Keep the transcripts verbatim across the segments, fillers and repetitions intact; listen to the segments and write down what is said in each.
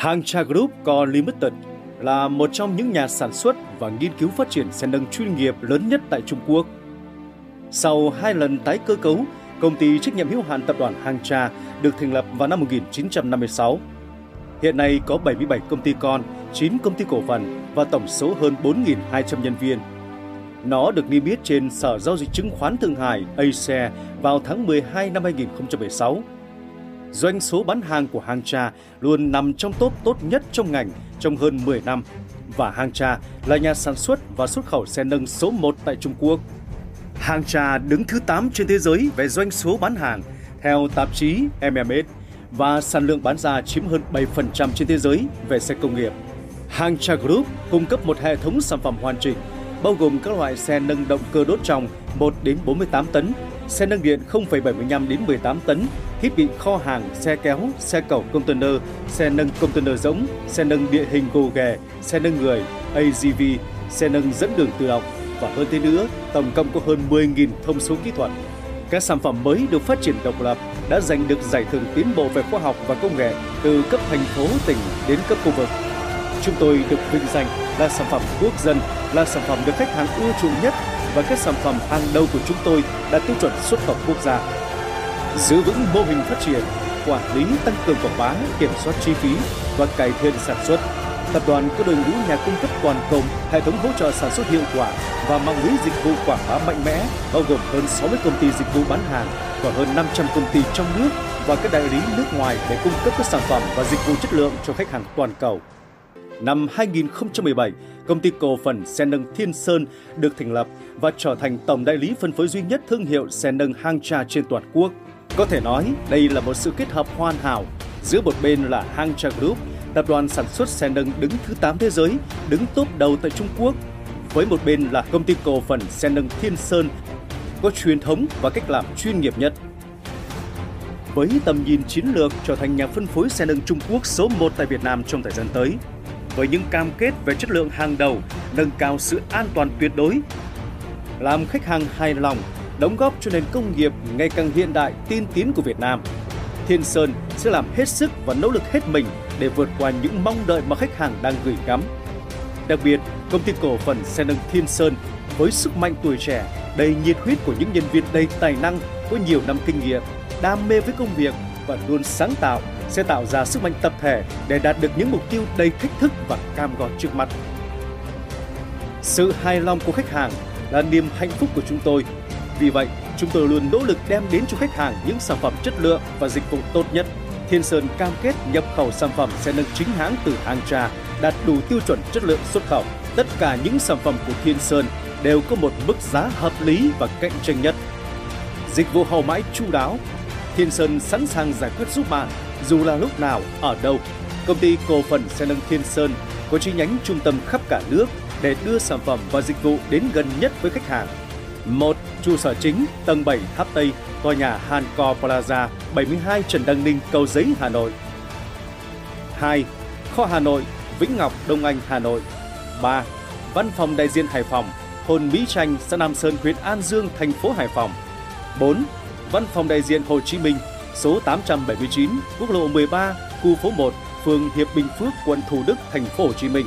Hangcha Group Co. Limited là một trong những nhà sản xuất và nghiên cứu phát triển xe nâng chuyên nghiệp lớn nhất tại Trung Quốc. Sau hai lần tái cơ cấu, công ty trách nhiệm hữu hạn tập đoàn Hangcha được thành lập vào năm một nghìn chín trăm năm mươi sáu. Hiện nay có bảy mươi bảy công ty con, chín công ty cổ phần và tổng số hơn bốn nghìn hai trăm nhân viên. Nó được niêm yết trên Sở Giao dịch Chứng khoán Thượng Hải A-share vào tháng mười hai năm hai nghìn không trăm mười sáu. Doanh số bán hàng của Hangcha luôn nằm trong top tốt nhất trong ngành trong hơn mười năm và Hangcha là nhà sản xuất và xuất khẩu xe nâng số một tại Trung Quốc. Hangcha đứng thứ tám trên thế giới về doanh số bán hàng theo tạp chí em em hát và sản lượng bán ra chiếm hơn bảy phần trăm trên thế giới về xe công nghiệp. Hangcha Group cung cấp một hệ thống sản phẩm hoàn chỉnh bao gồm các loại xe nâng động cơ đốt trong một đến bốn mươi tám tấn, xe nâng điện không phẩy bảy mươi lăm đến mười tám tấn, thiết bị kho hàng, xe kéo, xe cẩu container, xe nâng container rỗng, xe nâng địa hình gồ ghề, xe nâng người, a giê vê, xe nâng dẫn đường tự động và hơn thế nữa, tổng cộng có hơn mười nghìn thông số kỹ thuật. Các sản phẩm mới được phát triển độc lập đã giành được giải thưởng tiến bộ về khoa học và công nghệ từ cấp thành phố, tỉnh đến cấp khu vực. Chúng tôi được vinh danh là sản phẩm quốc dân, là sản phẩm được khách hàng ưa chuộng nhất và các sản phẩm hàng đầu của chúng tôi đạt tiêu chuẩn xuất khẩu quốc gia. Giữ vững mô hình phát triển, quản lý tăng cường quảng bá, kiểm soát chi phí và cải thiện sản xuất, tập đoàn có đội ngũ nhà cung cấp toàn cầu, hệ thống hỗ trợ sản xuất hiệu quả và mạng lưới dịch vụ quảng bá mạnh mẽ, bao gồm hơn sáu mươi công ty dịch vụ bán hàng và hơn năm trăm công ty trong nước và các đại lý nước ngoài để cung cấp các sản phẩm và dịch vụ chất lượng cho khách hàng toàn cầu. Năm hai nghìn không trăm mười bảy, công ty cổ phần xe nâng Thiên Sơn được thành lập và trở thành tổng đại lý phân phối duy nhất thương hiệu xe nâng Hangcha trên toàn quốc. Có thể nói đây là một sự kết hợp hoàn hảo giữa một bên là Hangcha Group, tập đoàn sản xuất xe nâng đứng thứ tám thế giới, đứng top đầu tại Trung Quốc, với một bên là công ty cổ phần xe nâng Thiên Sơn có truyền thống và cách làm chuyên nghiệp nhất. Với tầm nhìn chiến lược trở thành nhà phân phối xe nâng Trung Quốc số một tại Việt Nam trong thời gian tới, với những cam kết về chất lượng hàng đầu, nâng cao sự an toàn tuyệt đối, làm khách hàng hài lòng, đóng góp cho nền công nghiệp ngày càng hiện đại, tiên tiến của Việt Nam, Thiên Sơn sẽ làm hết sức và nỗ lực hết mình để vượt qua những mong đợi mà khách hàng đang gửi gắm. Đặc biệt, công ty cổ phần xe nâng Thiên Sơn với sức mạnh tuổi trẻ, đầy nhiệt huyết của những nhân viên đầy tài năng, có nhiều năm kinh nghiệm, đam mê với công việc và luôn sáng tạo sẽ tạo ra sức mạnh tập thể để đạt được những mục tiêu đầy thách thức và cam go trước mắt. Sự hài lòng của khách hàng là niềm hạnh phúc của chúng tôi. Vì vậy, chúng tôi luôn nỗ lực đem đến cho khách hàng những sản phẩm chất lượng và dịch vụ tốt nhất. Thiên Sơn cam kết nhập khẩu sản phẩm xe nâng chính hãng từ Hangcha đạt đủ tiêu chuẩn chất lượng xuất khẩu. Tất cả những sản phẩm của Thiên Sơn đều có một mức giá hợp lý và cạnh tranh nhất. Dịch vụ hậu mãi chu đáo, Thiên Sơn sẵn sàng giải quyết giúp bạn dù là lúc nào, ở đâu. Công ty cổ phần xe nâng Thiên Sơn có chi nhánh trung tâm khắp cả nước để đưa sản phẩm và dịch vụ đến gần nhất với khách hàng. một. Trụ sở chính, tầng bảy Tháp Tây, tòa nhà Hanco Plaza, bảy mươi hai Trần Đăng Ninh, Cầu Giấy, Hà Nội. hai. Kho Hà Nội, Vĩnh Ngọc, Đông Anh, Hà Nội. ba. Văn phòng đại diện Hải Phòng, thôn Mỹ Tranh, xã Nam Sơn, huyện An Dương, thành phố Hải Phòng. bốn. Văn phòng đại diện Hồ Chí Minh, số tám trăm bảy mươi chín, quốc lộ mười ba, khu phố một, phường Hiệp Bình Phước, quận Thủ Đức, thành phố Hồ Chí Minh.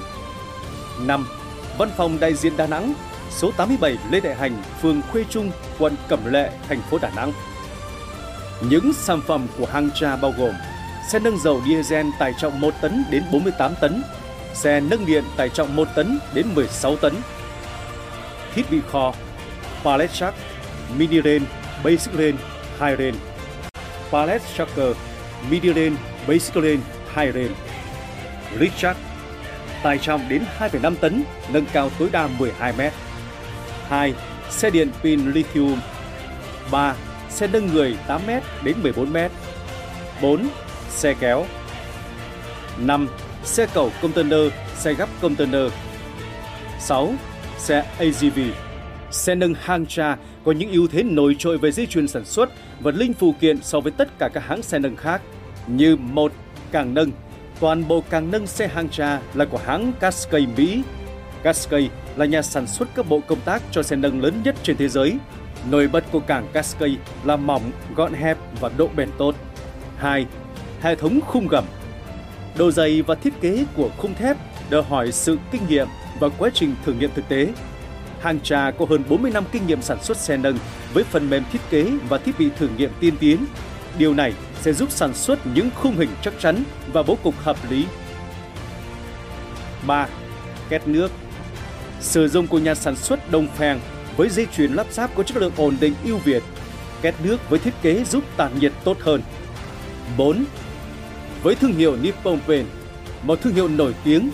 năm. Văn phòng đại diện Đà Nẵng, số tám mươi bảy Lê Đại Hành, phường Khuê Trung, quận Cẩm Lệ, thành phố Đà Nẵng. Những sản phẩm của Hangcha bao gồm xe nâng dầu diesel tải trọng một tấn đến bốn mươi tám tấn, xe nâng điện tải trọng một tấn đến mười sáu tấn, thiết bị kho, pallet jack, mini rail, basic rail, high rail, pallet jacker, mini rail, basic rail, high rail, reach jack, tải trọng đến hai phẩy năm tấn, nâng cao tối đa mười hai mét. hai. Xe điện pin lithium. ba. Xe nâng người tám mét đến mười bốn mét. bốn. Xe kéo. năm. Xe cẩu container, xe gấp container. sáu. Xe a giê vê. Xe nâng Hangcha có những ưu thế nổi trội về dây chuyền sản xuất, vật linh phụ kiện so với tất cả các hãng xe nâng khác như một càng nâng. Toàn bộ càng nâng xe Hangcha là của hãng Cascade Mỹ. Cascade là nhà sản xuất các bộ công tác cho xe nâng lớn nhất trên thế giới. Nổi bật của càng Cascade là mỏng, gọn hẹp và độ bền tốt. hai. Hệ thống khung gầm. Độ dày và thiết kế của khung thép đòi hỏi sự kinh nghiệm và quá trình thử nghiệm thực tế. Hangcha có hơn bốn mươi năm kinh nghiệm sản xuất xe nâng với phần mềm thiết kế và thiết bị thử nghiệm tiên tiến. Điều này sẽ giúp sản xuất những khung hình chắc chắn và bố cục hợp lý. ba. Két nước. Sử dụng của nhà sản xuất đồng phèn với dây chuyền lắp ráp có chất lượng ổn định ưu việt. Két nước với thiết kế giúp tản nhiệt tốt hơn. bốn. Với thương hiệu Nippon Paint, một thương hiệu nổi tiếng,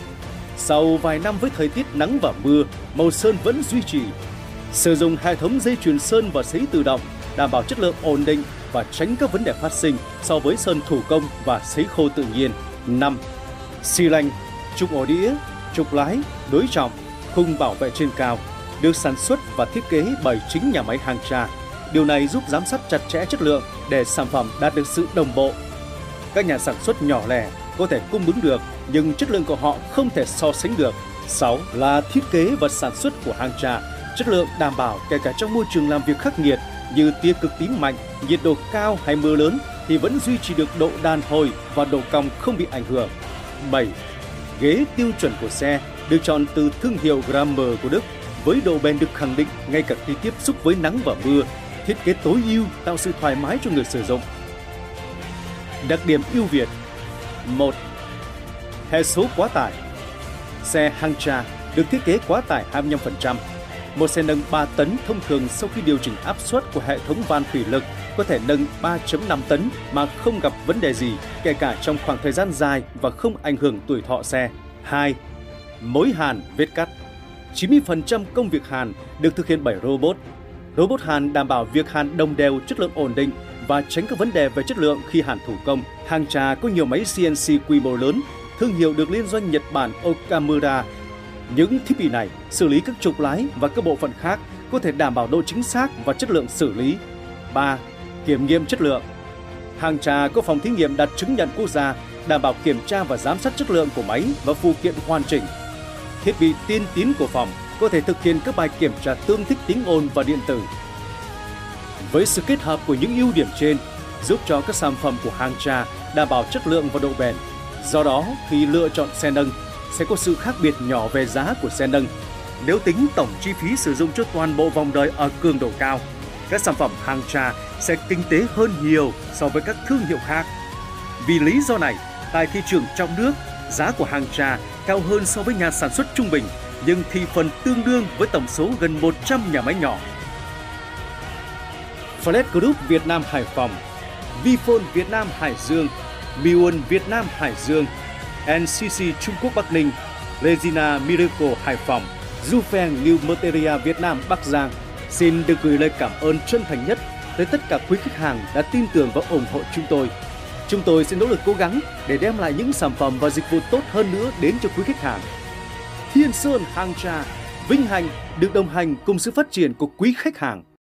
sau vài năm với thời tiết nắng và mưa, màu sơn vẫn duy trì. Sử dụng hệ thống dây chuyền sơn và sấy tự động đảm bảo chất lượng ổn định và tránh các vấn đề phát sinh so với sơn thủ công và sấy khô tự nhiên. năm. Xi lanh, trục ổ đĩa, trục lái, đối trọng, khung bảo vệ trên cao được sản xuất và thiết kế bởi chính nhà máy Hangcha. Điều này giúp giám sát chặt chẽ chất lượng để sản phẩm đạt được sự đồng bộ. Các nhà sản xuất nhỏ lẻ có thể cung ứng được, nhưng chất lượng của họ không thể so sánh được. sáu. Là thiết kế và sản xuất của Hangcha. Chất lượng đảm bảo kể cả trong môi trường làm việc khắc nghiệt như tia cực tím mạnh, nhiệt độ cao hay mưa lớn thì vẫn duy trì được độ đàn hồi và độ cong không bị ảnh hưởng. bảy. Ghế tiêu chuẩn của xe được chọn từ thương hiệu Grammer của Đức với độ bền được khẳng định ngay cả khi tiếp xúc với nắng và mưa. Thiết kế tối ưu tạo sự thoải mái cho người sử dụng. Đặc điểm ưu việt. một. Hệ số quá tải. Xe Hangcha được thiết kế quá tải hai mươi lăm phần trăm. Một xe nâng ba tấn thông thường sau khi điều chỉnh áp suất của hệ thống van thủy lực có thể nâng ba phẩy năm tấn mà không gặp vấn đề gì, kể cả trong khoảng thời gian dài và không ảnh hưởng tuổi thọ xe. hai. Mối hàn, vết cắt. chín mươi phần trăm công việc hàn được thực hiện bởi robot. Robot hàn đảm bảo việc hàn đồng đều, chất lượng ổn định và tránh các vấn đề về chất lượng khi hàn thủ công. Hangcha có nhiều máy xê en xê quy mô lớn, thương hiệu được liên doanh Nhật Bản Okamura. Những thiết bị này xử lý các trục lái và các bộ phận khác có thể đảm bảo độ chính xác và chất lượng xử lý. ba. Kiểm nghiệm chất lượng. Hangcha có phòng thí nghiệm đạt chứng nhận quốc gia, đảm bảo kiểm tra và giám sát chất lượng của máy và phụ kiện hoàn chỉnh. Thiết bị tiên tiến của phòng có thể thực hiện các bài kiểm tra tương thích tiếng ồn và điện tử. Với sự kết hợp của những ưu điểm trên, giúp cho các sản phẩm của Hangcha đảm bảo chất lượng và độ bền. Do đó, khi lựa chọn xe nâng, sẽ có sự khác biệt nhỏ về giá của xe nâng. Nếu tính tổng chi phí sử dụng cho toàn bộ vòng đời ở cường độ cao, các sản phẩm Hangcha sẽ kinh tế hơn nhiều so với các thương hiệu khác. Vì lý do này, tại thị trường trong nước, giá của Hangcha cao hơn so với nhà sản xuất trung bình, nhưng thị phần tương đương với tổng số gần một trăm nhà máy nhỏ. Flet Group Việt Nam Hải Phòng, Vifon Việt Nam Hải Dương, Miwon Việt Nam Hải Dương, en xê xê Trung Quốc Bắc Ninh, Regina Miracle Hải Phòng, Zufang New Materia Việt Nam Bắc Giang xin được gửi lời cảm ơn chân thành nhất tới tất cả quý khách hàng đã tin tưởng và ủng hộ chúng tôi. Chúng tôi sẽ nỗ lực cố gắng để đem lại những sản phẩm và dịch vụ tốt hơn nữa đến cho quý khách hàng. Thiên Sơn Hangcha vinh hạnh được đồng hành cùng sự phát triển của quý khách hàng.